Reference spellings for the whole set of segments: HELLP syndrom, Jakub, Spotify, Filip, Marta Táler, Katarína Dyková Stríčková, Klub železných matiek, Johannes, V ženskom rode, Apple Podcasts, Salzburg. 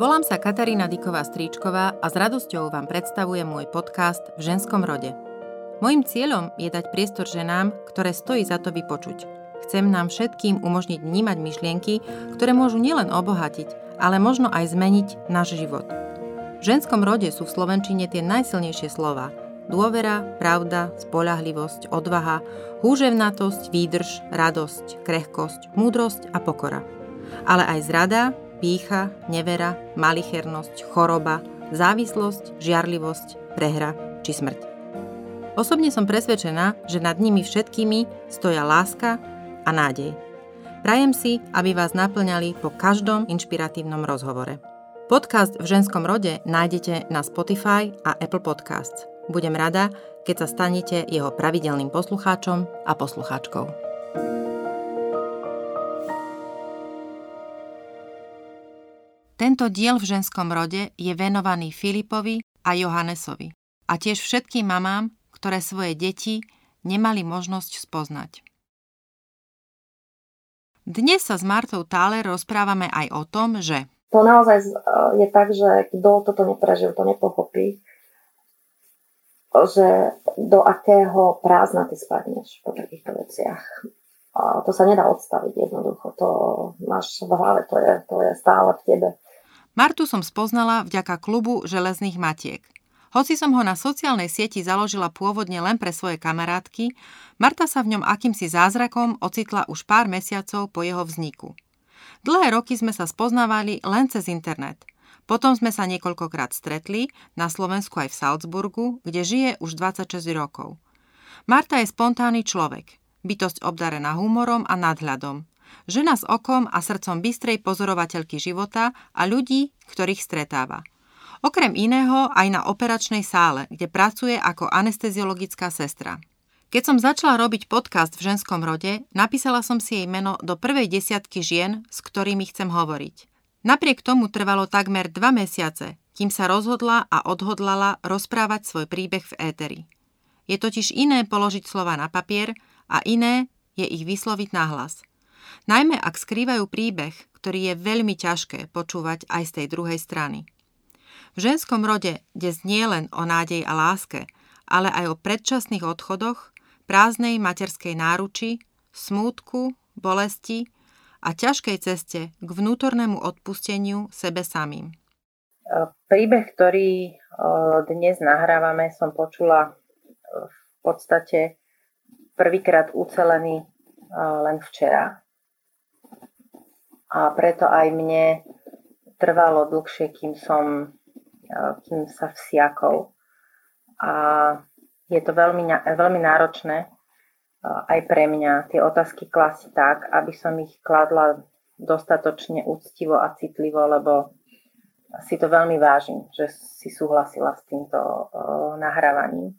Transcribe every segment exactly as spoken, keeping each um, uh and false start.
Volám sa Katarína Dyková Stríčková a s radosťou vám predstavujem môj podcast V ženskom rode. Mojím cieľom je dať priestor ženám, ktoré stojí za to vypočuť. Chcem nám všetkým umožniť vnímať myšlienky, ktoré môžu nielen obohatiť, ale možno aj zmeniť náš život. V ženskom rode sú v slovenčine tie najsilnejšie slová: dôvera, pravda, spoľahlivosť, odvaha, húževnatosť, výdrž, radosť, krehkosť, múdrosť a pokora. Ale aj zrada, pýcha, nevera, malichernosť, choroba, závislosť, žiarlivosť, prehra či smrť. Osobne som presvedčená, že nad nimi všetkými stoja láska a nádej. Prajem si, aby vás naplňali po každom inšpiratívnom rozhovore. Podcast V ženskom rode nájdete na Spotify a Apple Podcasts. Budem rada, keď sa stanete jeho pravidelným poslucháčom a poslucháčkou. Tento diel V ženskom rode je venovaný Filipovi a Johannesovi a tiež všetkým mamám, ktoré svoje deti nemali možnosť spoznať. Dnes sa s Martou Táler rozprávame aj o tom, že... To naozaj je tak, že kto toto neprežil, to nepochopí, že do akého prázdna ty spadneš po takýchto veciach. A to sa nedá odstaviť jednoducho. To máš v hlave, to je, to je stále v tebe. Martu som spoznala vďaka Klubu železných matiek. Hoci som ho na sociálnej sieti založila pôvodne len pre svoje kamarátky, Marta sa v ňom akýmsi zázrakom ocitla už pár mesiacov po jeho vzniku. Dlhé roky sme sa spoznávali len cez internet. Potom sme sa niekoľkokrát stretli, na Slovensku aj v Salzburgu, kde žije už dvadsaťšesť rokov. Marta je spontánny človek, bytosť obdarená humorom a nadhľadom. Žena s okom a srdcom bystrej pozorovateľky života a ľudí, ktorých stretáva. Okrem iného aj na operačnej sále, kde pracuje ako anesteziologická sestra. Keď som začala robiť podcast V ženskom rode, napísala som si jej meno do prvej desiatky žien, s ktorými chcem hovoriť. Napriek tomu trvalo takmer dva mesiace, kým sa rozhodla a odhodlala rozprávať svoj príbeh v éteri. Je totiž iné položiť slova na papier a iné je ich vysloviť nahlas. Najmä ak skrývajú príbeh, ktorý je veľmi ťažké počúvať aj z tej druhej strany. V ženskom rode, kde znie len o nádej a láske, ale aj o predčasných odchodoch, prázdnej materskej náruči, smútku, bolesti a ťažkej ceste k vnútornému odpusteniu sebe samým. Príbeh, ktorý dnes nahrávame, som počula v podstate prvýkrát ucelený len včera. A preto aj mne trvalo dlhšie, kým som kým sa vsiakol. A je to veľmi, veľmi náročné aj pre mňa tie otázky klásť tak, aby som ich kladla dostatočne úctivo a citlivo, lebo si to veľmi vážim, že si súhlasila s týmto nahrávaním.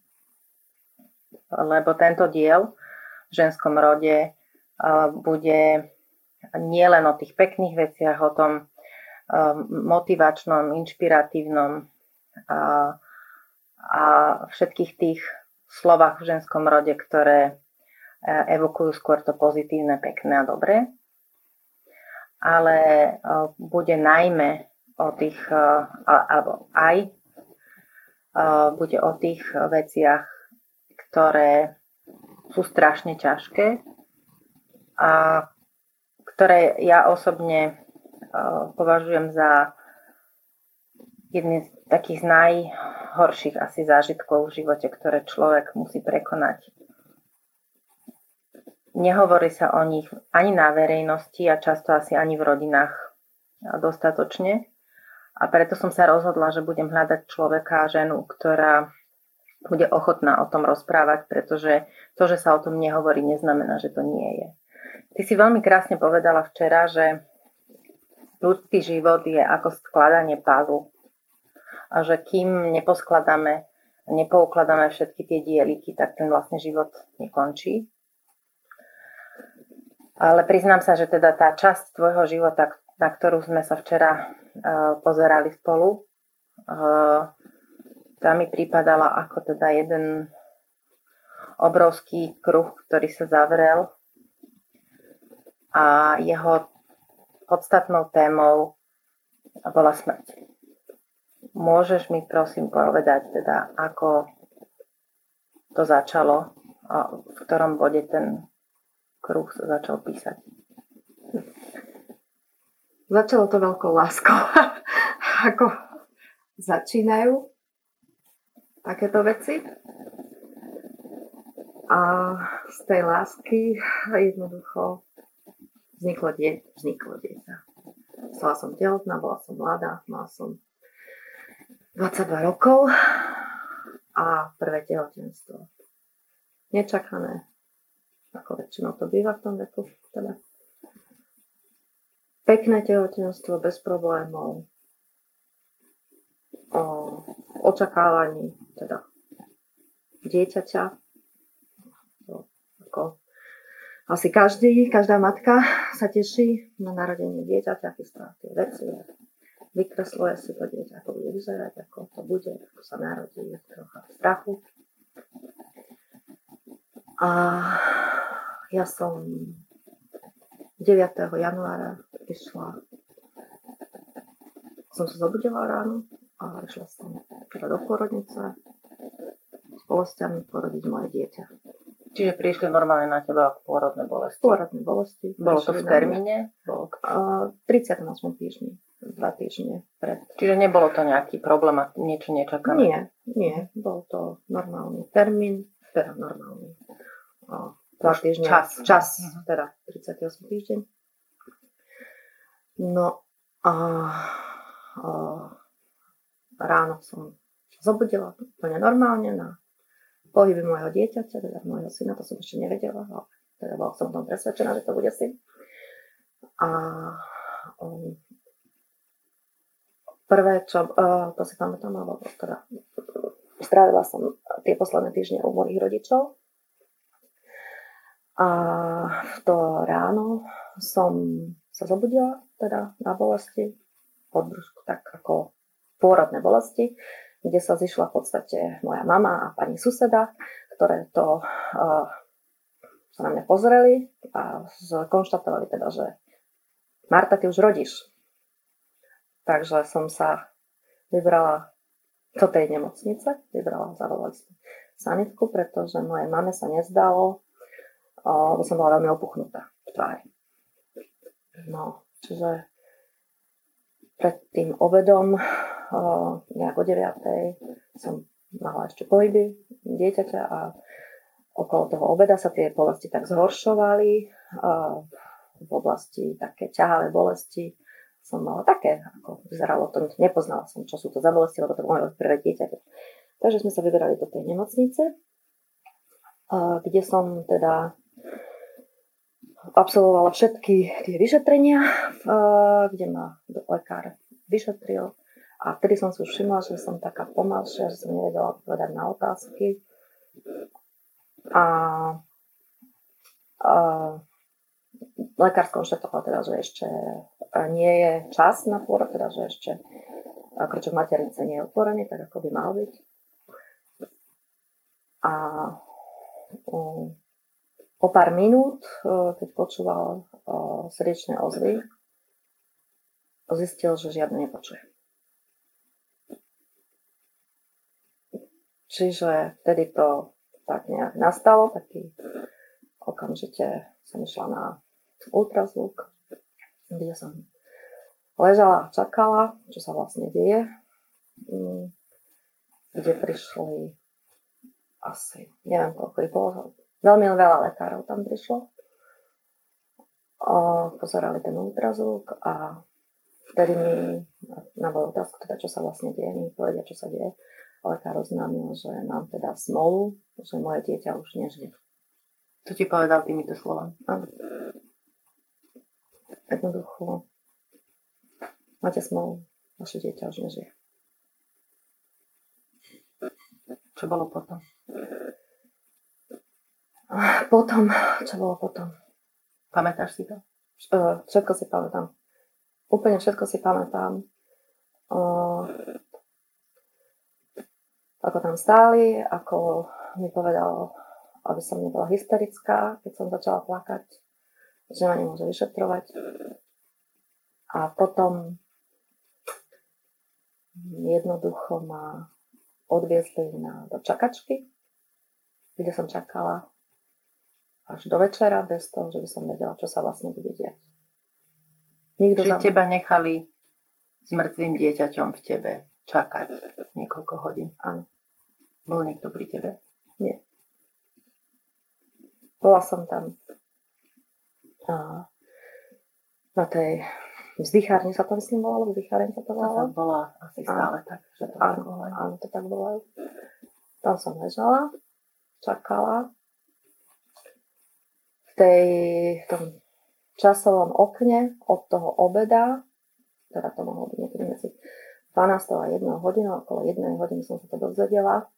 Lebo tento diel V ženskom rode bude nielen o tých pekných veciach, o tom motivačnom, inšpiratívnom a, a všetkých tých slovách v ženskom rode, ktoré evokujú skôr to pozitívne, pekné a dobré. Ale bude najmä o tých, alebo aj bude o tých veciach, ktoré sú strašne ťažké a ktoré ja osobne uh, považujem za jedný z takých najhorších asi zážitkov v živote, ktoré človek musí prekonať. Nehovorí sa o nich ani na verejnosti a často asi ani v rodinách dostatočne. A preto som sa rozhodla, že budem hľadať človeka a ženu, ktorá bude ochotná o tom rozprávať, pretože to, že sa o tom nehovorí, neznamená, že to nie je. Ty si veľmi krásne povedala včera, že ľudský život je ako skladanie puzzle. A že kým neposkladáme, nepoukladáme všetky tie dieliky, tak ten vlastne život nekončí. Ale priznám sa, že teda tá časť tvojho života, na ktorú sme sa včera uh, pozerali spolu, uh, tá mi pripadala ako teda jeden obrovský kruh, ktorý sa zavrel, a jeho podstatnou témou a bola smrť. Môžeš mi prosím povedať teda, ako to začalo a v ktorom bode ten kruh sa začal písať? Začalo to veľkou láskou. Ako začínajú takéto veci. A z tej lásky jednoducho vzniklo dieťa. Vzniklo dieťa. Bola som tehotná, bola som mladá, mala som dvadsaťdva rokov a prvé tehotenstvo. Nečakané, ako väčšinou to býva v tom veku. Teda. Pekné tehotenstvo, bez problémov, o očakávaní teda dieťaťa. Asi každý, každá matka sa teší na narodenie dieťaťa, chystá tie veci, vykresluje si to dieťa, ako bude vyzerať, ako to bude, ako sa narodí, trocha strachu. A ja som deviateho januára išla, som sa zobudila ráno a išla som teda do pôrodnice s bolestiami porodiť moje dieťa. Čiže prišli normálne na teba pôrodné bolesti? Pôrodné bolesti. Bolo to v termíne? Bolo tridsiateho ôsmeho týždňa, dva týždne pred. Čiže nebolo to nejaký problém a niečo nečakané? Nie, nie. Bol to normálny termín, teda normálny. O, dva týždne. Čas. Čas, uh-huh. Teda tridsiaty ôsmy týždeň. No a, a ráno som zobudila úplne normálne na pohyby môjho dieťaťa, teda môjho syna, to som ešte nevedela, ale teda bola som tam presvedčená, že to bude syn. A um, prvé, čo, uh, to si pamätám, alebo teda strávila som tie posledné týždne u mojich rodičov. A v to ráno som sa zobudila, teda na bolesti, podbrušku, tak ako pôrodné bolesti, kde sa zišla v podstate moja mama a pani suseda, ktoré to uh, sa na mňa pozreli a konštatovali teda, že Marta, ty už rodíš. Takže som sa vybrala do tej nemocnice, vybrala, zavolali som sanitku, pretože mojej mame sa nezdalo, uh, lebo som bola veľmi opuchnutá v tvári. No, čiže pred tým obedom O, nejak o deviatej som mala ešte pohyby dieťaťa a okolo toho obeda sa tie bolesti tak zhoršovali. A v oblasti také ťahavé bolesti som mala také, ako vyzeralo to, nepoznala som, čo sú to za bolesti, lebo to bolo prvé dieťa. Takže sme sa vyberali do tej nemocnice, a, kde som teda absolvovala všetky tie vyšetrenia, a, kde ma lekár vyšetril. A vtedy som si všimla, že som taká pomalšia, že som nevedela odpovedať na otázky. A, a lekár skonštatoval teda, že ešte nie je čas na pôrod, teda že ešte krčok maternice nie je otvorený, tak ako by mal byť. A um, o pár minút, keď počúval um, srdečné ozvy, zistil, že žiadne nepočuje. Čiže vtedy to tak nejak nastalo, taký okamžite som išla na ultrazvuk, kde som ležala a čakala, čo sa vlastne deje, kde prišli asi, neviem koľko ich bolo, veľmi veľa lekárov tam prišlo, pozerali ten ultrazvuk a vtedy mi na moju otázku, teda čo sa vlastne deje, mi povedia, čo sa deje. Lekár oznámil, že mám teda smolu, že moje dieťa už nežije. To ti povedal týmito slovami? Áno. Jednoducho, máte smolu, vaše dieťa už nežije. Čo bolo potom? Potom, čo bolo potom? Pamätáš si to? Všetko si pamätám. Úplne všetko si pamätám. Ako tam stáli, ako mi povedal, aby som nebola hysterická, keď som začala plakať, že ma nemôže vyšetrovať. A potom jednoducho ma odviezli na, do čakačky, kde som čakala až do večera bez toho, že by som vedela, čo sa vlastne bude diať. Nikto Čiže tam... teba nechali s mŕtvým dieťaťom v tebe čakať niekoľko hodín? Áno. Bol niekto pri tebe? Nie. Bola som tam a na tej vzdychárni sa to myslím volalo, vzdychárni sa to volalo. To bola asi stále áno, tak, že to áno, tak volalo. Áno, to tak volalo. Tam som ležala, čakala. V tej v tom časovom okne od toho obeda, teda to mohlo byť niekedy medzi dvanástej a jednou hodinou, okolo jednej hodiny som sa to dozvedela,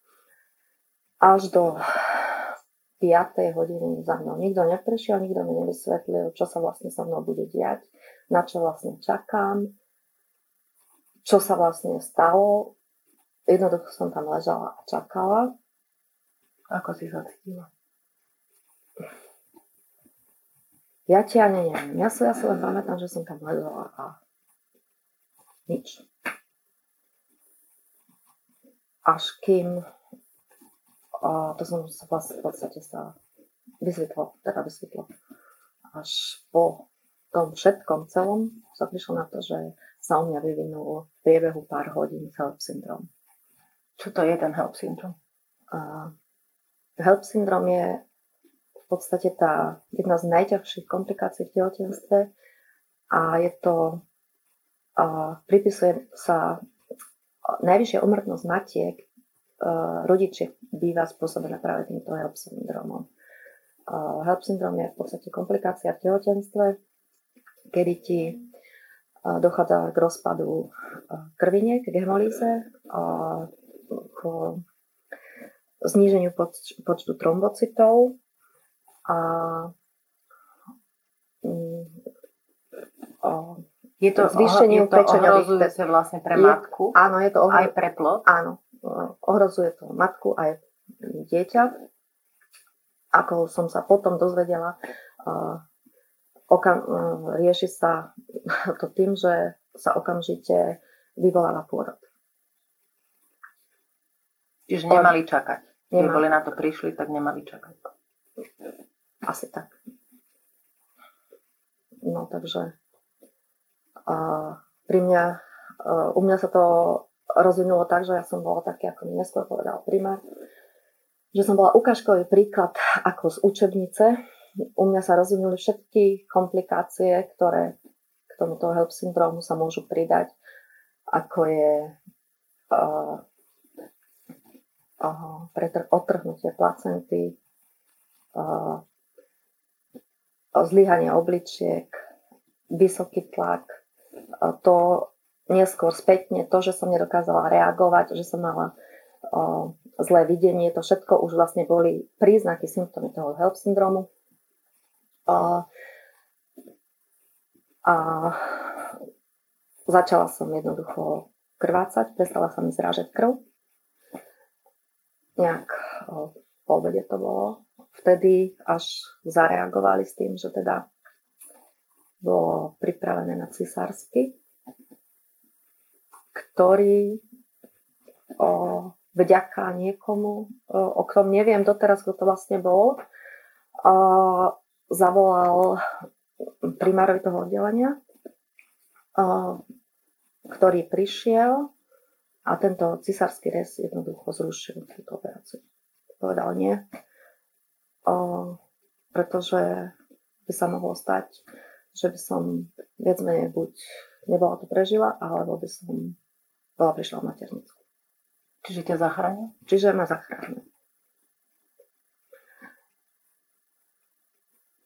až do piatej hodiny za mnou nikto neprišiel, nikto mi nevysvetlil, čo sa vlastne so mnou bude diať, na čo vlastne čakám, čo sa vlastne stalo. Jednoducho som tam ležala a čakala. Ako si sa cítila? Ja ti ja neviem. Ja si ja len pamätám, že som tam ležala a nič. Až kým a to som sa v podstate sa vysvetlo, teda vysvetlo. Až po tom všetkom celom sa prišlo na to, že sa u mňa vyvinul v priebehu pár hodín HELLP syndrom. Čo to je ten HELLP syndrom? A HELLP syndrom je v podstate tá jedna z najťažších komplikácií v tehotenstve a je to, a pripisuje sa najvyššia úmrtnosť matiek, rodičiek býva spôsobená práve týmto HELLP syndromom. Uh, HELLP syndrom je v podstate komplikácia v tehotenstve, kedy ti uh, dochádza k rozpadu uh, krviniek, k hemolýze, uh, k uh, zníženiu poč- počtu trombocitov a um, uh, je to zvýšeniu pečeňových sa vlastne pre matku. Je, áno, je to ohľad, aj pre plod. Áno. Ohrozuje to matku aj dieťa. Ako som sa potom dozvedela, uh, okam- uh, rieši sa to tým, že sa okamžite vyvoláva pôrod. Čiže nemali čakať. Keď boli na to prišli, tak nemali čakať. Asi tak. No takže uh, pri mňa, uh, u mňa sa to rozvinulo tak, že ja som bola taký, ako mi neskôr povedal primár, že som bola ukážkový príklad ako z učebnice. U mňa sa rozvinuli všetky komplikácie, ktoré k tomuto HELLP syndrómu sa môžu pridať, ako je uh, uh, pretr- odtrhnutie placenty, uh, zlyhanie obličiek, vysoký tlak, uh, to neskôr spätne to, že som nedokázala reagovať, že som mala o, zlé videnie, to všetko už vlastne boli príznaky, symptómy toho HELLP syndromu. O, a začala som jednoducho krvácať, prestala sa mi zrážať krv. Nejak o, po obede to bolo. Vtedy až zareagovali s tým, že teda bolo pripravené na cisársky, ktorý o, vďaka niekomu, o, o ktorom neviem doteraz, kto to vlastne bol, o, zavolal primárovi toho oddelenia, o, ktorý prišiel a tento cisársky rez jednoducho zrušil túto operáciu. Povedal nie, o, pretože by sa mohlo stať, že by som viac menej buď nebola to prežila, alebo by som bola prišla v maternicu. Čiže ťa zachránil? Čiže ma zachránil.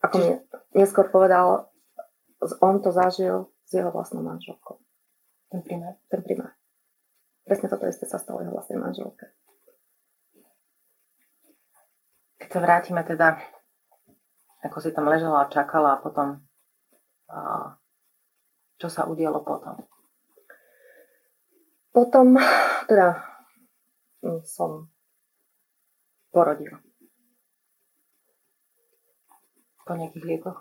Ako Čiže... mi neskôr povedal, on to zažil s jeho vlastnou manželkou. Ten primár? Ten primár. Presne toto isté sa stalo jeho vlastnej manželke. Keď sa vrátime teda, ako si tam ležala a čakala a potom a čo sa udialo potom? Potom teda som porodila. Po nejakých liekoch?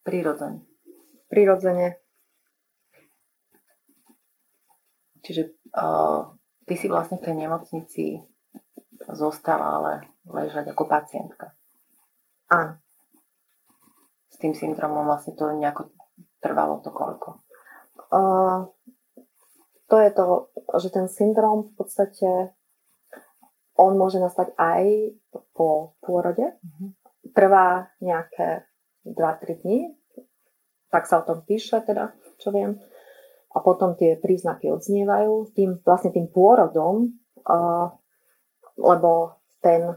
Prirodzene. Prirodzene. Čiže uh, ty si vlastne v tej nemocnici zostala, ale ležať ako pacientka. Áno. S tým syndromom vlastne to nejako trvalo to koľko? Uh, to je to, že ten syndrom v podstate on môže nastať aj po pôrode. Uh-huh. Trvá nejaké dva tri dní. Tak sa o tom píše teda, čo viem. A potom tie príznaky odznievajú tým, vlastne tým pôrodom, uh, lebo ten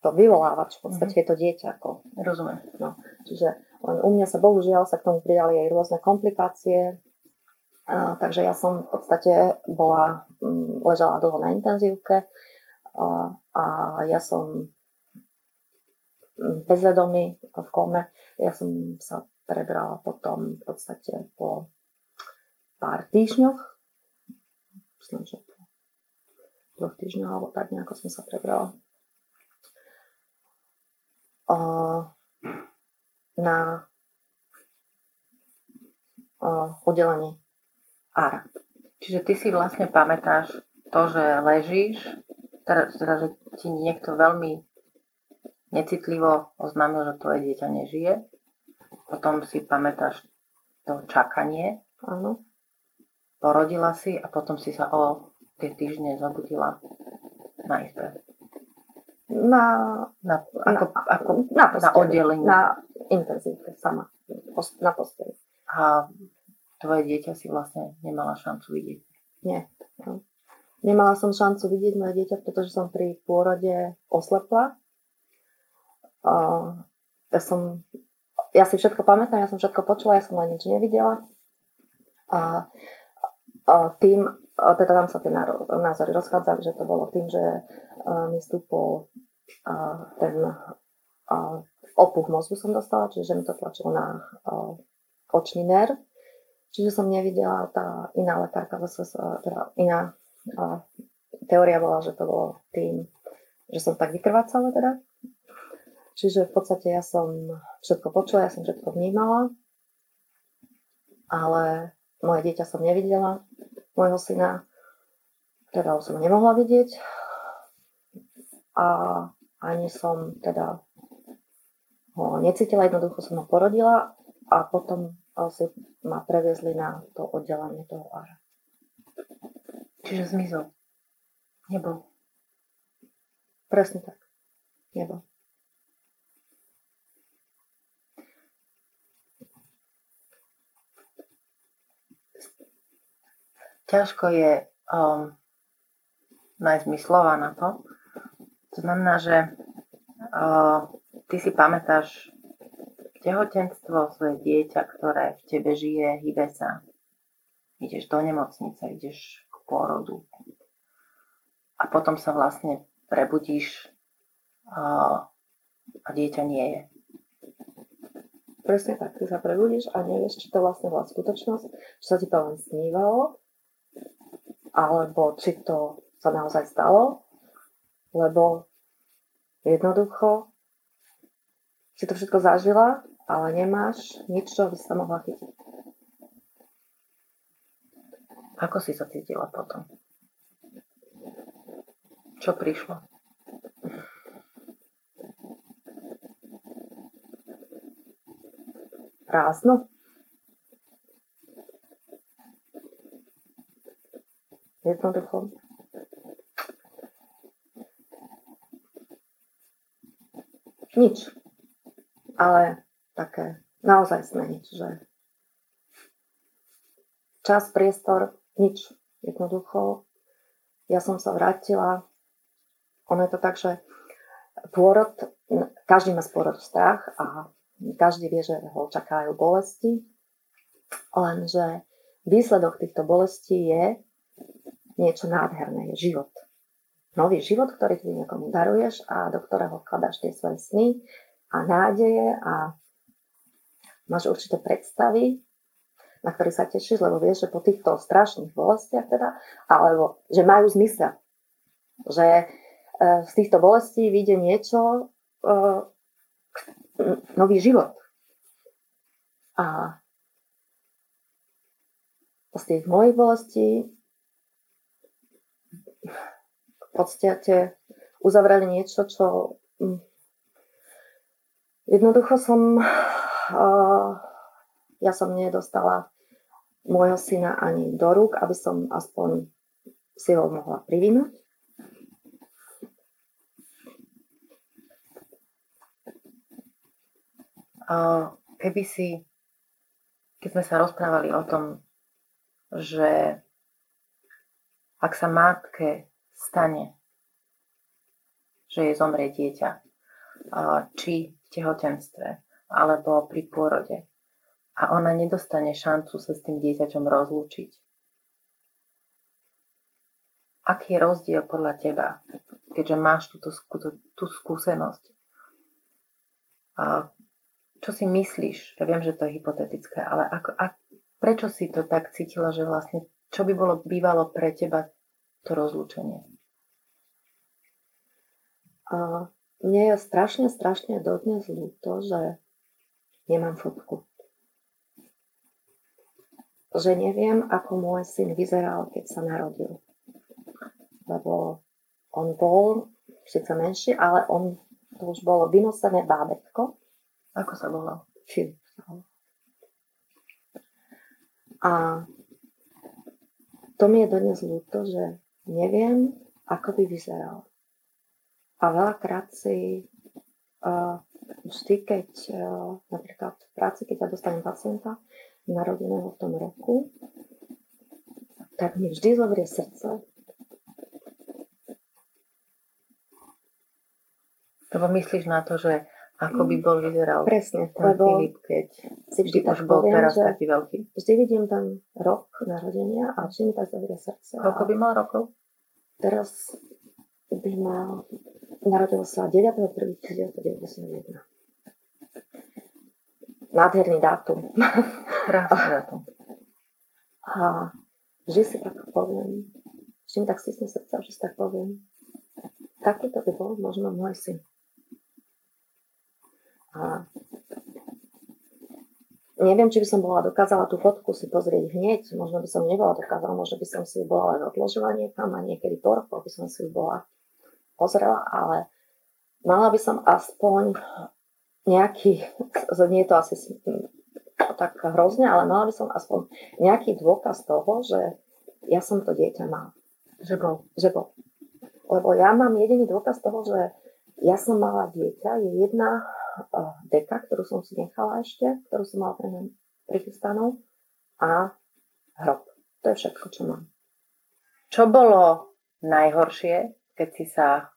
to vyvolávač, v podstate mm-hmm. je to dieťa. Ako, rozumiem. No. Čiže len u mňa sa bohužiaľ sa k tomu pridali aj rôzne komplikácie, uh, takže ja som v podstate bola, um, ležala dlho na intenzívke uh, a ja som bezvedomý v kome. Ja som sa prebrala potom v podstate po pár týždňoch, myslím, že po dvoch týždňoch, alebo tak nejako som sa prebrala o, na oddelenie á er á. Čiže ty si vlastne pamätáš to, že ležíš, teda, teda že ti niekto veľmi necitlivo oznámil, že tvoje dieťa nežije, potom si pamätáš to čakanie, áno. Porodila si a potom si sa o tie týždne zabudila na izbe. Na, na, ako, na, ako, na, na oddelení. Na intenzívke sama. Na posteli. A tvoje dieťa si vlastne nemala šancu vidieť? Nie. Nemala som šancu vidieť moje dieťa, pretože som pri pôrode oslepla. Uh, ja, som, ja si všetko pamätám, ja som všetko počula, ja som len nič nevidela. A uh, tým, teda tam sa tie názory rozchádzali, že to bolo tým, že mi stúpol ten opuch mozgu som dostala, čiže mi to tlačilo na očný nerv. Čiže som nevidela, tá iná lekárka, teda iná teória bola, že to bolo tým, že som tak vykrvácala teda. Čiže v podstate ja som všetko počula, ja som všetko vnímala, ale moje dieťa som nevidela, môjho syna, teda som nemohla vidieť a ani som teda ho necítila, jednoducho som ho porodila a potom si ma previezli na to oddelenie toho á er á. Čiže zmizol. Nebol. Presne tak. Nebol. Ťažko je um, nájsť mi slova na to. To znamená, že uh, ty si pamätáš tehotenstvo, svoje dieťa, ktoré v tebe žije, hýbe sa. Ideš do nemocnice, ideš k pôrodu. A potom sa vlastne prebudíš uh, a dieťa nie je. Presne tak, ty sa prebudíš a nevieš, či to vlastne bola skutočnosť, či sa ti to len snívalo, alebo či to sa naozaj stalo, lebo jednoducho si to všetko zažila, ale nemáš nič, čo by sa mohla chytiť. Ako si sa cítila potom? Čo prišlo? Prázdno. Jednoducho. Nič. Ale také naozaj sme nič, že čas, priestor, nič. Jednoducho. Ja som sa vrátila. Ono je to tak, že pôrod, každý má z pôrodu strach a každý vie, že ho čakajú bolesti. Lenže výsledok týchto bolestí je niečo nádherné, je život. Nový život, ktorý ty niekomu daruješ a do ktorého vkladáš tie svoje sny a nádeje a máš určité predstavy, na ktoré sa tešíš, lebo vieš, že po týchto strašných bolestiach teda, alebo že majú zmysel. Že z týchto bolestí vyjde niečo, nový život. A z tých mojich bolestí podstate uzavreli niečo, čo jednoducho som ja som nedostala môjho syna ani do rúk, aby som aspoň si ho mohla privinúť. Keby si, keď sme sa rozprávali o tom, že ak sa matke stane, že jej zomrie dieťa, či v tehotenstve, alebo pri pôrode, a ona nedostane šancu sa s tým dieťaťom rozlúčiť. Aký je rozdiel podľa teba, keďže máš túto tú skúsenosť? Čo si myslíš? Ja viem, že to je hypotetické, ale ako, a prečo si to tak cítila, že vlastne čo by bolo bývalo pre teba to rozlúčenie? A mne je strašne, strašne dodnes ľúto, že nemám fotku. Že neviem, ako môj syn vyzeral, keď sa narodil. Lebo on bol všetce menší, ale on to už bolo vynosené bábetko. Ako sa volal? Filip. A to mi je dodnes ľúto, že neviem, ako by vyzeral. A veľakrát si uh, vždy, keď uh, napríklad v práci, keď ja dostanem pacienta, narodeného v tom roku, tak mi vždy zomrie srdce. Lebo myslíš na to, že ako by bol vyzeral presne, ten Filip, keď si vždy už bol teraz taký veľký? Vždy vidím tam rok narodenia a vždy mi tak zomrie srdce. Koľko by mal rokov? Teraz by mal, narodil sa deviateho prvého devätnásťstodeväťdesiatjeden. Nádherný dátum. Krásny dátum. A že si tak poviem, že tak stisnem srdca, že si tak poviem, takýto by bol možno môj syn. A neviem, či by som bola dokázala tú fotku si pozrieť hneď, možno by som nebola dokázala, možno by som si ju bola len odložila niekam a niekedy po roku by som si ju bola pozrela, ale mala by som aspoň nejaký, nie je to asi tak hrozne, ale mala by som aspoň nejaký dôkaz toho, že ja som to dieťa mala. Že bol. Že bol. Lebo ja mám jediný dôkaz toho, že ja som mala dieťa, je jedna deka, ktorú som si nechala ešte, ktorú som mala pre mňa prichystanú a hrob. To je všetko, čo mám. Čo bolo najhoršie, keď si sa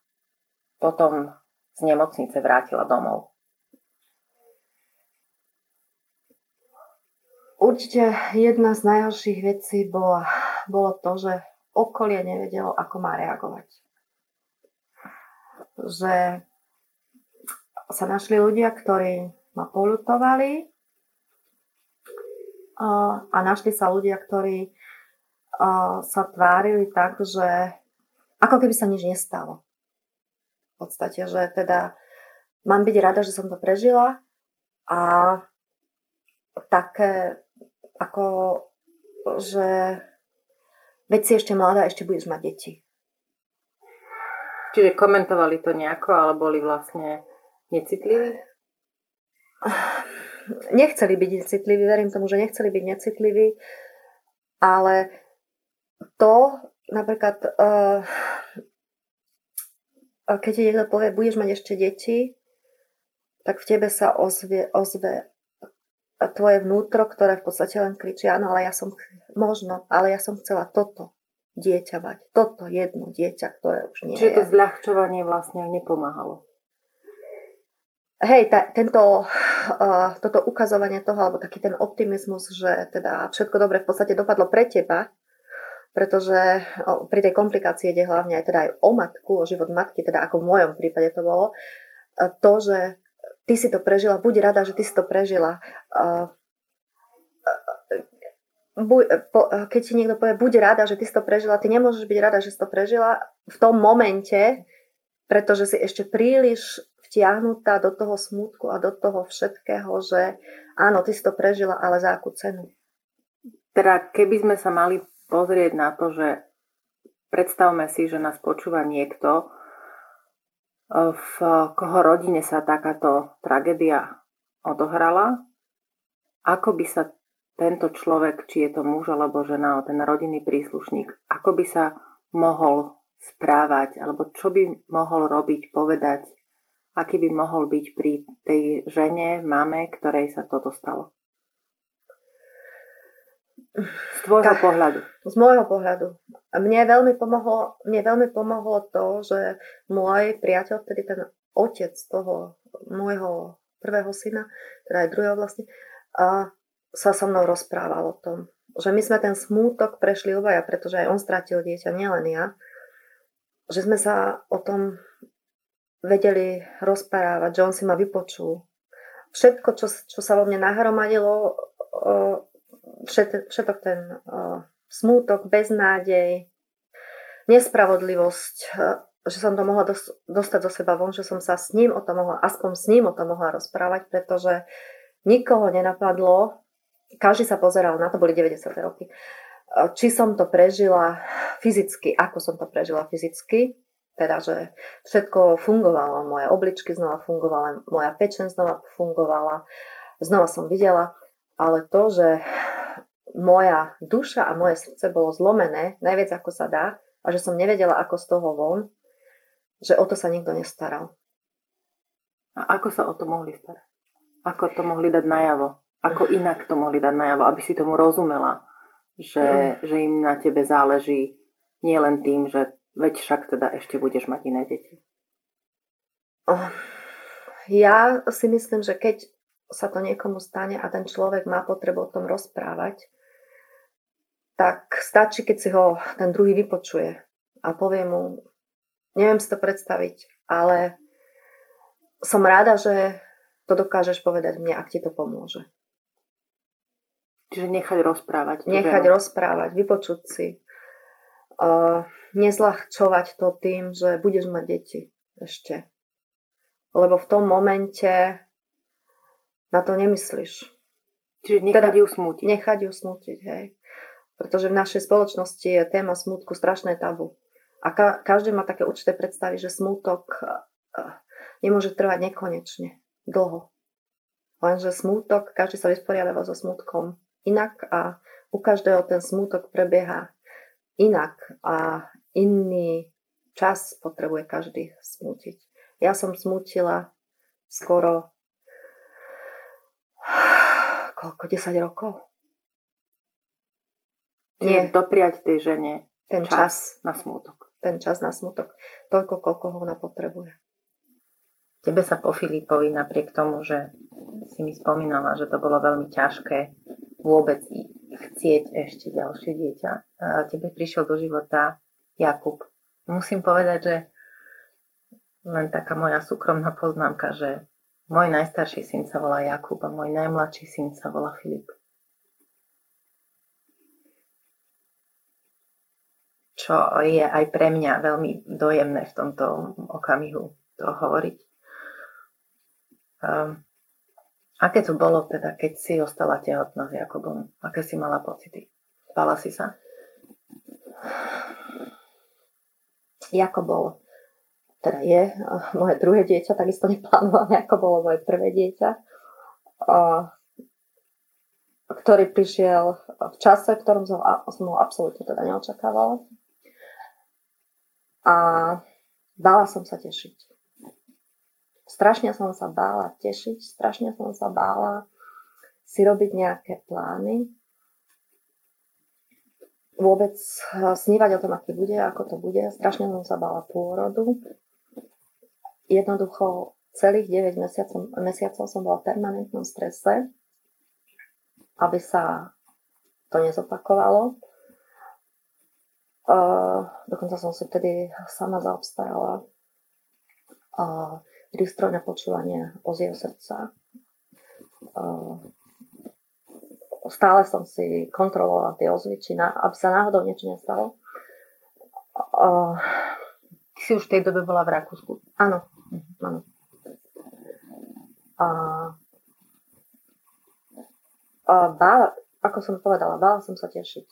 potom z nemocnice vrátila domov? Určite jedna z najhorších vecí bola, bolo to, že okolie nevedelo, ako má reagovať. Že sa našli ľudia, ktorí ma poľutovali a našli sa ľudia, ktorí sa tvárili tak, že ako keby sa nič nestalo. V podstate, že teda mám byť rada, že som to prežila a také ako, že veď si ešte mladá, ešte budeš mať deti. Čiže komentovali to nejako, ale boli vlastne necitliví? Nechceli byť necitliví, verím tomu, že nechceli byť necitliví, ale to napríklad, keď ti niekto povie, budeš mať ešte deti, tak v tebe sa ozve, ozve tvoje vnútro, ktoré v podstate len kričí, áno, ale ja som, možno, ale ja som chcela toto dieťa mať, toto jedno dieťa, ktoré už nie je. Čiže to zľahčovanie vlastne nepomáhalo. Hej, ta, tento, uh, toto ukazovanie toho, alebo taký ten optimizmus, že teda všetko dobre v podstate dopadlo pre teba, pretože uh, pri tej komplikácii ide hlavne aj teda aj o matku, o život matky, teda ako v mojom prípade to bolo, uh, to, že ty si to prežila, buď rada, že ty si to prežila. Keď ti niekto povie, buď rada, že ty si to prežila, ty nemôžeš byť rada, že si to prežila v tom momente, pretože si ešte príliš vtiahnutá do toho smútku a do toho všetkého, že áno, ty si to prežila, ale za akú cenu? Teda keby sme sa mali pozrieť na to, že Predstavme si, že nás počúva niekto, v koho rodine sa takáto tragédia odohrala. Ako by sa tento človek, či je to muž alebo žena, ten rodinný príslušník, ako by sa mohol správať, alebo čo by mohol robiť, povedať, aký by mohol byť pri tej žene, mame, ktorej sa toto stalo? Z tvojho Ka- pohľadu. Z môjho pohľadu. Mne veľmi pomohlo, mne veľmi pomohlo to, že môj priateľ, vtedy ten otec toho môjho prvého syna, teda aj druhého vlastne, a sa so mnou rozprával o tom. Že my sme ten smútok prešli obaja, pretože aj on stratil dieťa, nielen ja. Že sme sa o tom vedeli rozprávať, že on si ma vypočul. Všetko, čo, čo sa vo mne nahromadilo, všet, všetok ten smútok, beznádej, nespravodlivosť, že som to mohla dos- dostať zo seba von, že som sa s ním o tom mohla, aspoň s ním o tom mohla rozprávať, pretože nikoho nenapadlo, každý sa pozeral, na to boli deväťdesiate roky, či som to prežila fyzicky, ako som to prežila fyzicky, teda, že všetko fungovalo, moje obličky znova fungovala, moja pečen znova fungovala, znova som videla, ale to, že moja duša a moje srdce bolo zlomené, najviac ako sa dá, a že som nevedela, ako z toho von, že o to sa nikto nestaral. A ako sa o to mohli starať? Ako to mohli dať najavo? Ako inak to mohli dať najavo? Aby si tomu rozumela, že, mm. že im na tebe záleží nielen tým, že veď však teda ešte budeš mať iné deti. Ja si myslím, že keď sa to niekomu stane a ten človek má potrebu o tom rozprávať, tak stačí, keď si ho ten druhý vypočuje a povie mu, neviem si to predstaviť, ale som rada, že to dokážeš povedať mne, ak ti to pomôže. Čiže nechať rozprávať. Nechať že... rozprávať, vypočuť si. Uh, nezľahčovať to tým, že budeš mať deti ešte. Lebo v tom momente na to nemyslíš. Čiže nechať ju smútiť. Nechať ju smútiť, hej. Pretože v našej spoločnosti je téma smútku strašné tabu. A ka- každý má také určité predstavy, že smútok uh, nemôže trvať nekonečne, dlho. Lenže smútok, každý sa vysporiadáva so smútkom inak a u každého ten smútok prebieha inak a iný čas potrebuje každý smútiť. Ja som smútila skoro koľko, desať rokov? Nie. Dopriať tej žene ten čas, čas na smútok. Ten čas na smútok. Toľko, koľko ho ona potrebuje. Tebe sa po Filipovi, napriek tomu, že si mi spomínala, že to bolo veľmi ťažké vôbec chcieť ešte ďalšie dieťa. Tebe prišiel do života Jakub. Musím povedať, že len taká moja súkromná poznámka, že môj najstarší syn sa volá Jakub a môj najmladší syn sa volá Filip. Čo je aj pre mňa veľmi dojemné v tomto okamihu to hovoriť. Um, aké to bolo teda, keď si ostala tehotná s Jakubom? Aké si mala pocity? Bála si sa? Jako bolo, teda je moje druhé dieťa, takisto neplánované, ako bolo moje prvé dieťa, ktorý prišiel v čase, v ktorom som, som ho absolútne teda neočakávala. A bála som sa tešiť. Strašne som sa bála tešiť, strašne som sa bála si robiť nejaké plány. Vôbec snívať o tom, aký bude, ako to bude. Strašne som sa bála pôrodu. Jednoducho celých deväť mesiacov, mesiacov som bola v permanentnom strese, aby sa to nezopakovalo. Uh, dokonca som si vtedy sama zaobstarala uh, prístroj na počúvanie oziev srdca. Stále som si kontrolovala tie ozvy, či na, aby sa náhodou niečo nestalo. Ty si už v tej dobe bola v Rakúsku? Áno. Áno. A, a bála, ako som povedala, bála som sa tešiť.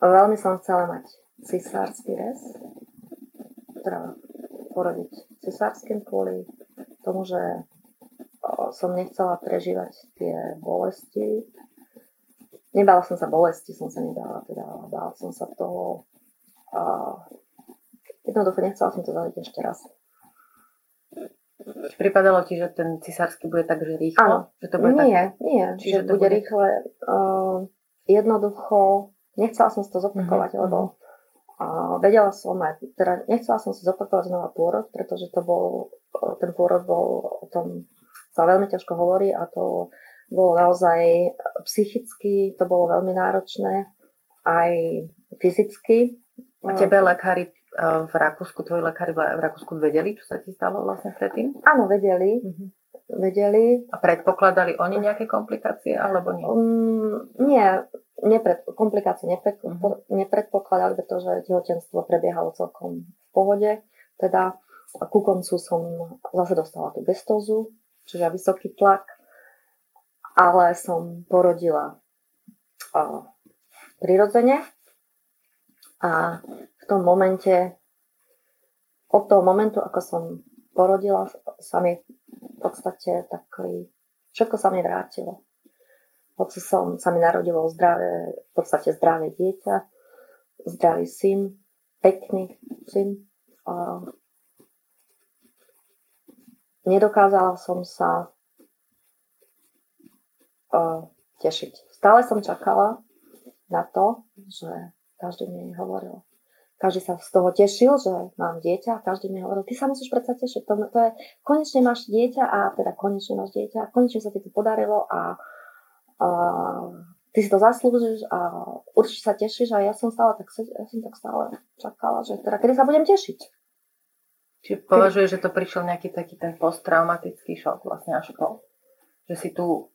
Veľmi som chcela mať cesársky rez, treba porodiť cesárskym kvôli tomu, že som nechcela prežívať tie bolesti. Nebála som sa bolesti, som sa nebála, teda bála som sa toho. Uh, jednoducho nechcela som to zažiť ešte raz. Pripadalo ti, že ten cisársky bude tak, že rýchlo? Áno, že to bude nie, tak... nie, Čiže že to bude rýchle. Uh, jednoducho nechcela som si to zopakovať, mm-hmm. lebo uh, vedela som aj, teda nechcela som si zopakovať znova pôrod, pretože to bol, ten pôrod bol, o tom sa veľmi ťažko hovorí a to bolo naozaj psychicky, to bolo veľmi náročné, aj fyzicky. A tebe lekári v Rakúsku, tvoji lekári v Rakúsku vedeli, čo sa ti stalo vlastne predtým? Áno, vedeli. Mhm. Vedeli. A predpokladali oni nejaké komplikácie, alebo nie? Um, nie, nepred, komplikácie nepred, mhm. nepredpokladali, pretože tehotenstvo prebiehalo celkom v pohode. Teda ku koncu som zase dostala tú gestózu, čiže vysoký tlak. Ale som porodila uh, prirodzene a v tom momente, od toho momentu, ako som porodila, sa mi v podstate taký, všetko sa mi vrátilo. Hoci som, sa mi narodilo zdravé, v podstate zdravé dieťa, zdravý syn, pekný syn. Uh, nedokázala som sa tešiť. Stále som čakala na to, že každý mi hovoril. Každý sa z toho tešil, že mám dieťa a každý mi hovoril, ty sa musíš predsa tešiť. To, to je, konečne máš dieťa a teda konečne máš dieťa a konečne sa ti to podarilo a, a ty si to zaslúžiš a určite sa tešíš a ja som stále tak, ja som tak stále čakala, že teda kedy sa budem tešiť. Čiže považuješ, že to prišiel nejaký taký ten posttraumatický šok vlastne až po, že si tu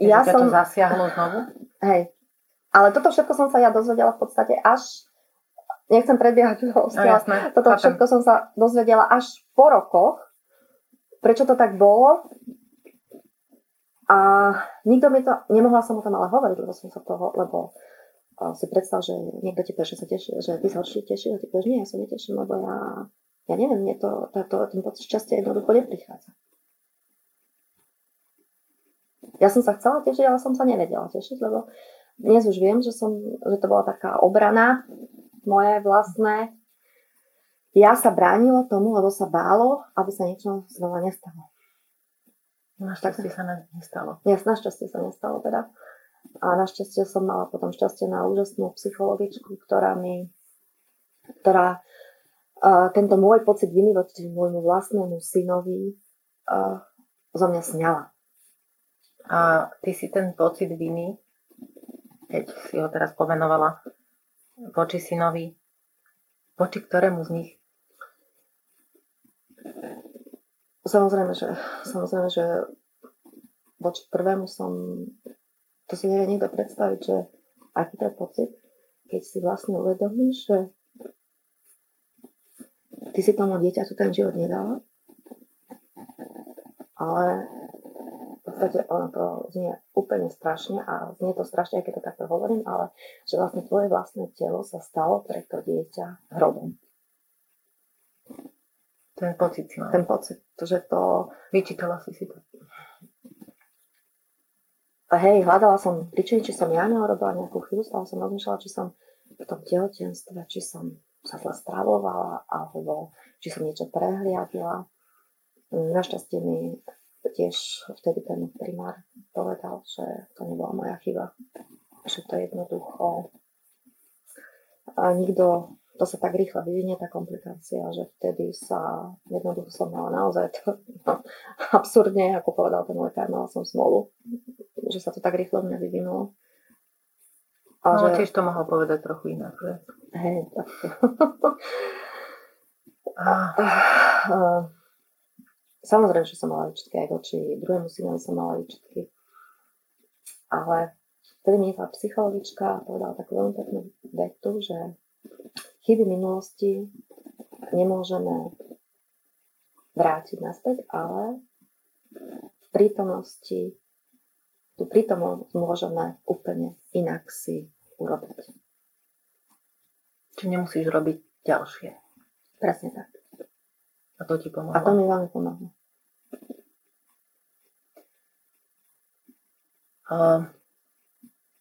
Ja som... to zasiahlo znovu? Hej. Ale toto všetko som sa ja dozvedela v podstate až... Nechcem predbiehať toho vzťahu. No, toto chápem. Všetko som sa dozvedela až po rokoch. Prečo to tak bolo? A nikto mi to... Nemohla som o tom ale hovoriť, lebo som sa toho... Lebo si predstav, že niekto ti peši, sa teší, že ty sa určite tešíš a ty povieš, nie, ja sa neteším, lebo ja... Ja neviem, mne to... Táto, ten pocit šťastia jednoducho neprichádza. Ja som sa chcela tešiť, ale som sa nevedela tešiť, lebo dnes už viem, že, som, že to bola taká obrana moje vlastné. Ja sa bránilo tomu, lebo sa bálo, aby sa niečo znova nestalo. Našťastie sa nestalo. Yes, našťastie sa nestalo teda. A našťastie som mala potom šťastie na úžasnú psychologičku, ktorá mi, ktorá uh, tento môj pocit viny voči môjmu vlastnému synovi uh, zo mňa sňala. A ty si ten pocit viny, keď si ho teraz pomenovala, voči synovi, voči ktorému z nich? Samozrejme, že, samozrejme, že voči prvému som, to si nevie nikto predstaviť, že aký to je pocit, keď si vlastne uvedomíš, že ty si tomu dieťaťu ten život nedala, ale ono to znie úplne strašne a znie to strašne, aj keď to takto hovorím, ale že vlastne tvoje vlastné telo sa stalo pre to dieťa hrobom. Ten pocit si mal. Ten pocit, že to... Vyčítala si si to. A hej, hľadala som príčiny, či som ja neurobila nejakú chybu, ale som rozmýšľala, či som v tom tehotenstve, či som sa zle stravovala, alebo či som niečo prehliadila. Našťastie mi tiež vtedy ten primár povedal, že to nebola moja chyba. Že to jednoducho a nikto, to sa tak rýchlo vyvinie tá komplikácia, že vtedy sa jednoducho som mala naozaj to, no, absurdne, ako povedal ten lekár, mala som smolu, že sa to tak rýchlo mňa vyvinulo. A no, že... tiež to mohol povedať trochu inak, že? Hej, tak. Ah. Samozrejme, že som mala výčitky aj voči druhému synovi som mala výčitky. Ale vtedy mi tá psychologička povedala takú veľmi peknú vetu, že chyby minulosti nemôžeme vrátiť naspäť, ale v prítomnosti, tú prítomnosť môžeme úplne inak si urobiť. či nemusíš robiť ďalšie. Presne tak. A to ti pomohlo. A to mi veľmi pomohlo.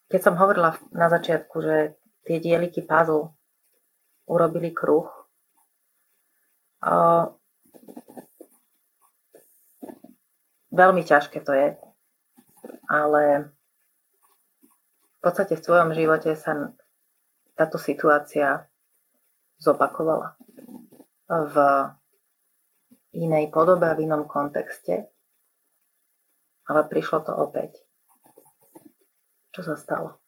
Keď som hovorila na začiatku, že tie dieliky puzzle urobili kruh, veľmi ťažké to je, ale v podstate v svojom živote sa táto situácia zopakovala v inej podobe a v inom kontexte, ale prišlo to opäť. Čo sa stalo?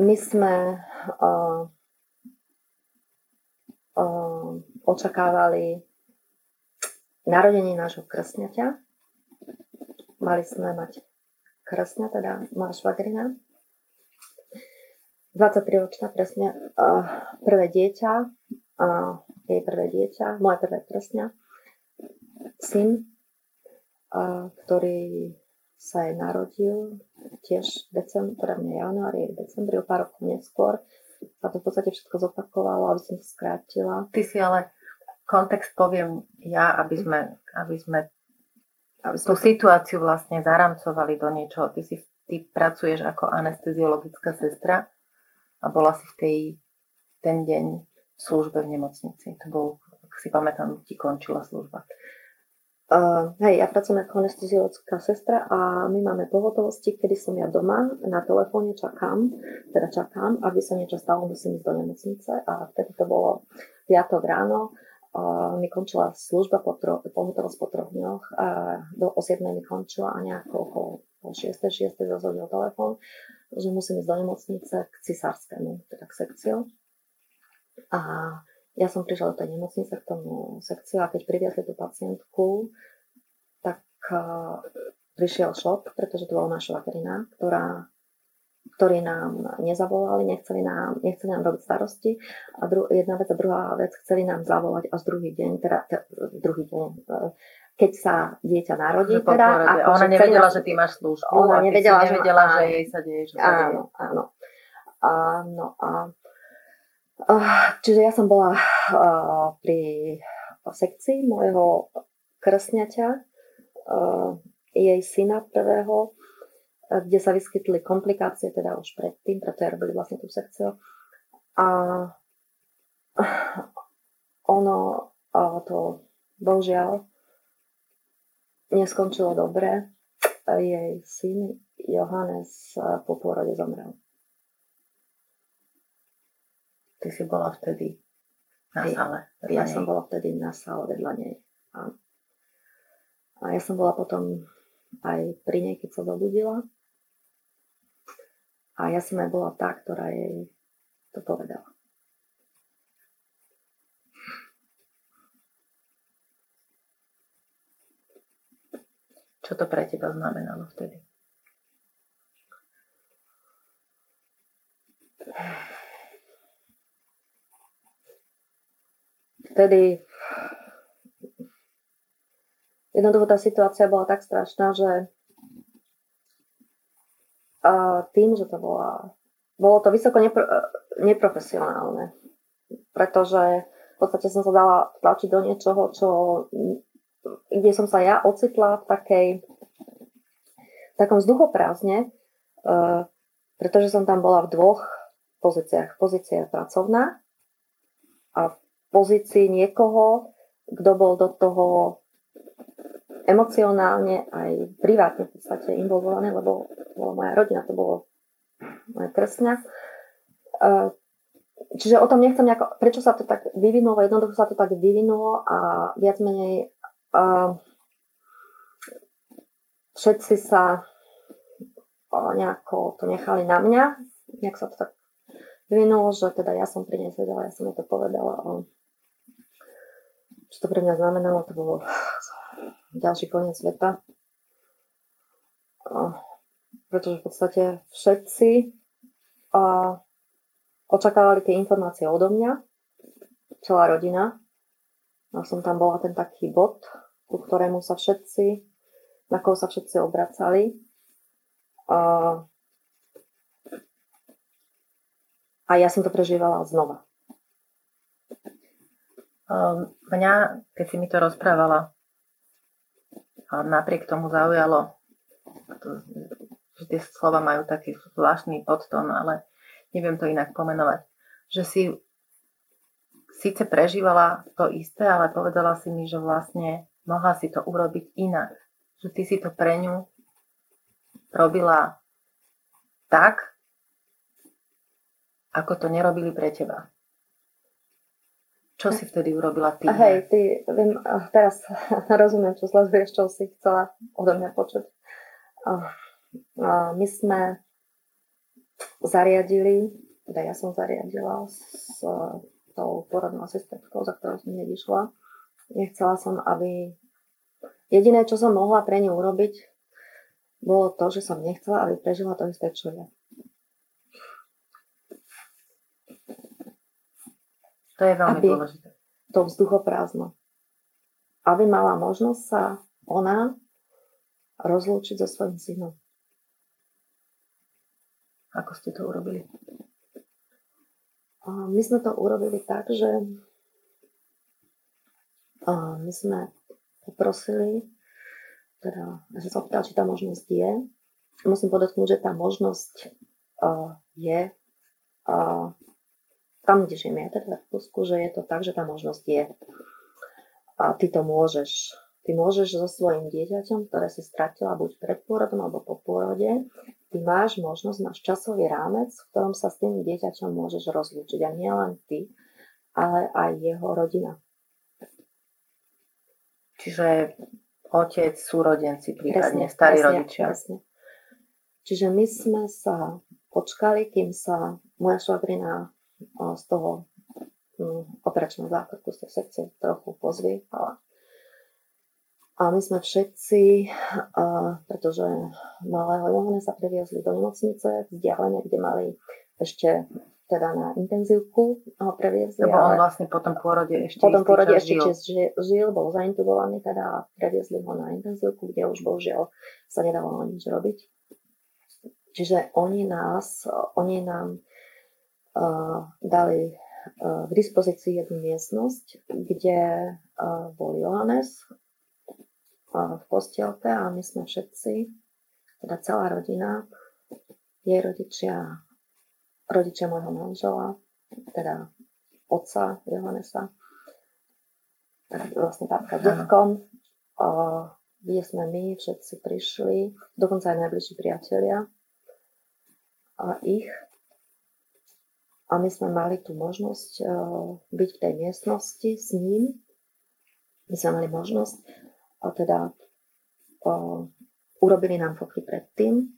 My sme uh, uh, očakávali narodenie nášho krstňaťa. Mali sme mať krstňa, teda moja švagrina. dvadsaťtriročná presne, uh, prvé dieťa, uh, jej prvé dieťa, moje prvé krstňa, syn, ktorý sa aj narodil tiež decembr, nie január, je decembr, o pár rokov neskôr. A to v podstate všetko zopakovalo, aby som to skrátila. Ty si ale kontext poviem ja, aby sme, aby sme aby tú situáciu vlastne zaramcovali do niečoho. Ty, si, ty pracuješ ako anesteziologická sestra a bola si v tej, ten deň v službe v nemocnici. To bol, ak si pamätám, ti končila služba. Uh, hej, ja pracujem ako anesteziologická sestra a my máme pohotovosti, kedy som ja doma, na telefóne čakám, teda čakám, aby sa niečo stalo, musím ísť do nemocnice a vtedy to bolo piatok ráno, uh, mi končila služba po tro, pohotovosť po troch dňoch, uh, do osiedmej mi končila a nejako okolo šiestej zazvonil telefón, že musím ísť do nemocnice k cisárskému, teda k sekciu. A ja som prišla do tej nemocnice k tomu sekciu a keď priviazli tú pacientku, tak uh, prišiel šok, pretože to bola naša švagrina, ktorá, ktorí nám nezavolali, nechceli nám, nechceli nám robiť starosti. A dru- jedna vec a druhá vec, chceli nám zavolať až druhý deň, teda te, druhý deň, uh, keď sa dieťa narodí. Teda, a ona nevedela, nás, že ty máš službu. Ona nevedela, že, nevedela má, že jej sa deje. Že áno, deje. áno. A, no a... Uh, čiže ja som bola uh, pri sekcii môjho krstňaťa, uh, jej syna prvého, uh, kde sa vyskytli komplikácie, teda už predtým, preto ja robili vlastne tú sekciu. A uh, ono uh, to bohužiaľ neskončilo dobre. Uh, jej syn Johannes uh, po pôrode zomrel. Ty si bola vtedy na sále. Ja nej. som bola vtedy na sále vedľa nej. A, a ja som bola potom aj pri nej, keď sa zobudila. A ja som aj bola tá, ktorá jej to povedala. Čo to pre teba znamenalo vtedy? Vtedy jednoducho tá situácia bola tak strašná, že tým, že to bola, bolo to vysoko nepro, neprofesionálne, pretože v podstate som sa dala tlačiť do niečoho, čo, kde som sa ja ocitla v takej, v takom vzduchoprázdne, pretože som tam bola v dvoch pozíciách. Pozícia pracovná a pozícii niekoho, kto bol do toho emocionálne aj privátne v podstate involvovaný, lebo bola moja rodina, to bolo moja krstňa. Čiže o tom nechcem nejako, prečo sa to tak vyvinulo, jednoducho sa to tak vyvinulo a viac menej a všetci sa nejako to nechali na mňa, nejak sa to tak vyvinulo, že teda ja som pri nej sedela, ja som jej to povedala o čo to pre mňa znamenalo, to bolo ďalší koniec sveta. Pretože v podstate všetci očakávali tie informácie odo mňa, celá rodina. A som tam bola ten taký bod, ku ktorému sa všetci, na koho sa všetci obracali. a ja som to prežívala znova. Mňa, keď si mi to rozprávala, napriek tomu zaujalo, že tie slova majú taký zvláštny podtón, ale neviem to inak pomenovať, že si síce prežívala to isté, ale povedala si mi, že vlastne mohla si to urobiť inak. Že ty si to pre ňu robila tak, ako to nerobili pre teba. Čo si vtedy urobila ty? Hej, ty, viem, teraz rozumiem, čo sleduješ, čo si chcela odo mňa počuť. My sme zariadili, teda ja som zariadila s tou porodnou asistentkou, za ktorou som nevyšla. Nechcela som, aby... Jediné, čo som mohla pre ňu urobiť, bolo to, že som nechcela, aby prežila to isté, čo ja. To je veľmi aby dôležité. To vzduchoprázdno. Aby mala možnosť sa ona rozlúčiť so svojím synom. Ako ste to urobili? My sme to urobili tak, že my sme poprosili, teda, ja som sa opýtala, či tá možnosť je. Musím podotknúť, že tá možnosť je tam, kde žijeme, ja teda v Polsku, že je to tak, že tá možnosť je. A ty to môžeš. Ty môžeš so svojím dieťaťom, ktoré si stratila buď pred pôrodom alebo po pôrode, ty máš možnosť, máš časový rámec, v ktorom sa s tým dieťaťom môžeš rozlúčiť. A nie len ty, ale aj jeho rodina. Čiže otec, súrodenci, prípadne starí rodičia. Presne. Čiže my sme sa počkali, kým sa moja švagrina z toho operačného zákroku z tej sekcie trochu pozvýchala. A my sme všetci, pretože malého Johannesa previezli do nemocnice, vzdialene, kde mali ešte teda na intenzívku ho previezli. Lebo on vlastne po tom pôrode ešte po tom pôrode ešte žil. žil, bol zaintubovaný, teda previezli ho na intenzívku, kde už bohužiaľ sa nedalo nič robiť. Čiže oni nás, oni nám dali k dispozícii jednu miestnosť, kde bol Johannes v postielke a my sme všetci, teda celá rodina, jej rodičia, rodičia môjho manžela, teda otca Johannesa, teda vlastne tátka detkom, kde sme my všetci prišli, dokonca aj najbližší priatelia a ich. A my sme mali tú možnosť byť v tej miestnosti s ním. My sme mali možnosť, a teda o, urobili nám fotky predtým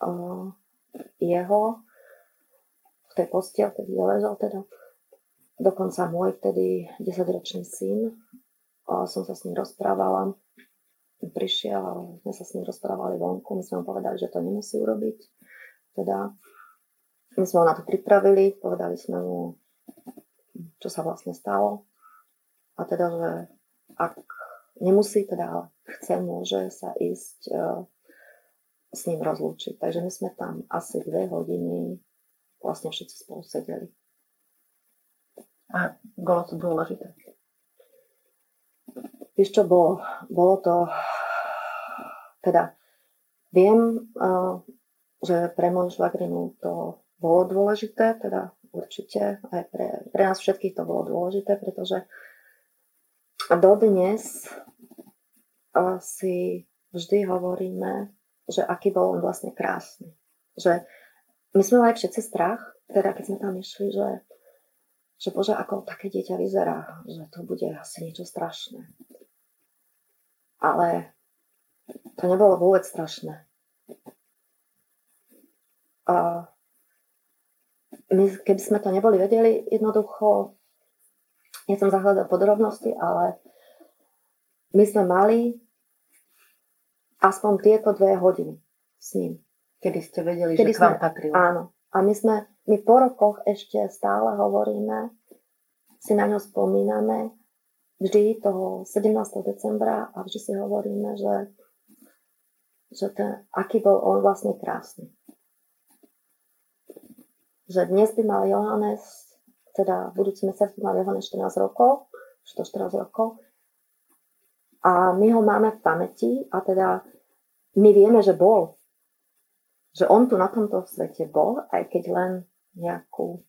o, jeho v tej postielke, kde ležal teda. Dokonca môj vtedy desaťročný syn, o, som sa s ním rozprávala, prišiel, ale sme sa s ním rozprávali vonku, my sme mu povedali, že to nemusí urobiť, teda. My sme ho na to pripravili, povedali sme mu, čo sa vlastne stalo. A teda, že ak nemusí, teda ale chce, môže sa ísť e, s ním rozlúčiť. Takže my sme tam asi dve hodiny vlastne všetci spolu sedeli. A bolo to dôležité? Vieš čo, bolo, bolo to... Teda viem, e, že pre moju švagrinu to... bolo dôležité, teda určite aj pre, pre nás všetkých to bolo dôležité, pretože dodnes si vždy hovoríme, že aký bol on vlastne krásny. Že my sme mali všetci strach, teda keď sme tam išli, že, že bože, ako také dieťa vyzerá, že to bude asi niečo strašné. Ale to nebolo vôbec strašné. A my, keby sme to neboli vedeli, jednoducho, nie som zahľadala podrobnosti, ale my sme mali aspoň tieto dve hodiny s ním. Kedy ste vedeli, kedy že sme, k vám patril. Áno. A my sme, my po rokoch ešte stále hovoríme, si na ňo spomíname vždy toho sedemnásteho decembra a vždy si hovoríme, že, že ten, aký bol on vlastne krásny. že dnes by mal Johannes, teda budúci mesiac by mal Johannes štrnásť rokov, už to štrnásť rokov. A my ho máme v pamäti a teda my vieme, že bol. Že on tu na tomto svete bol, aj keď len nejakú,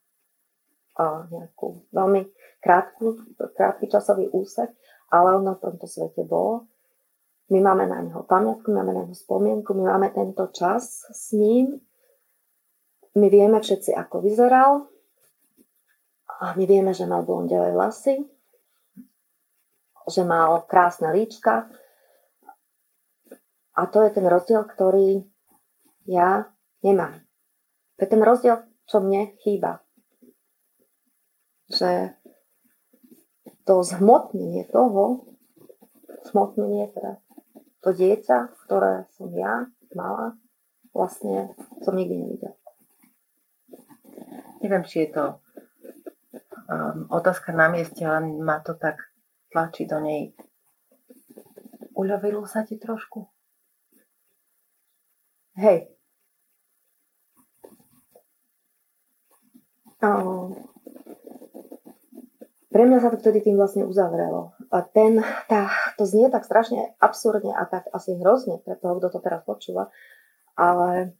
uh, nejakú veľmi krátku, krátky časový úsek, ale on na tomto svete bol. My máme na neho pamiatku, máme na neho spomienku, my máme tento čas s ním. My vieme všetci, ako vyzeral. A my vieme, že mal blondiavé vlasy, že mal krásne líčka. A to je ten rozdiel, ktorý ja nemám. To je ten rozdiel, čo mne chýba. Že to zhmotnenie toho, zhmotnenie teda to dieťa, ktoré som ja mala, vlastne som nikdy nevidela. Neviem, či je to um, otázka na mieste, ale ma to tak tlačí do nej. Uľavilo sa ti trošku? Hej. Um, pre mňa sa to vtedy tým vlastne uzavrelo. A ten, tá, to znie tak strašne absurdne a tak asi hrozne pre toho, kto to teraz počúva, ale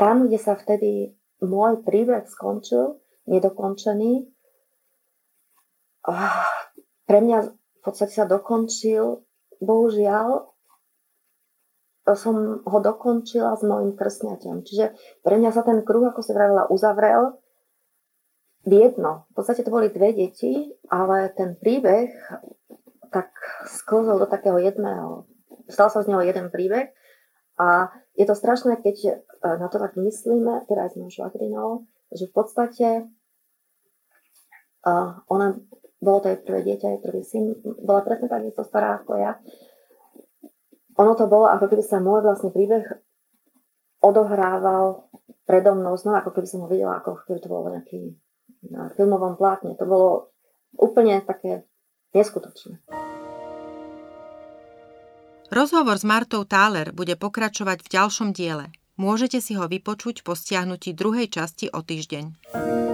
tam, kde sa vtedy môj príbeh skončil, nedokončený, oh, pre mňa v podstate sa dokončil, bohužiaľ, som ho dokončila s mojím krsňaťom. Čiže pre mňa sa ten kruh, ako si vravila, uzavrel v jedno. V podstate to boli dve deti, ale ten príbeh tak sklzol do takého jedného. Stal sa z neho jeden príbeh a je to strašné, keď na to tak myslíme, teda aj s mojou švagrinou, že v podstate uh, ona bolo to jej prvé dieťa, jej prvý syn, bola presne tak niečo stará ako ja. Ono to bolo, ako keby sa môj vlastný príbeh odohrával predo mnou znova, ako keby som ho videla, ako keby to bolo nejaký na filmovom plátne. To bolo úplne také neskutočné. Rozhovor s Martou Táler bude pokračovať v ďalšom diele. Môžete si ho vypočuť po stiahnutí druhej časti o týždeň.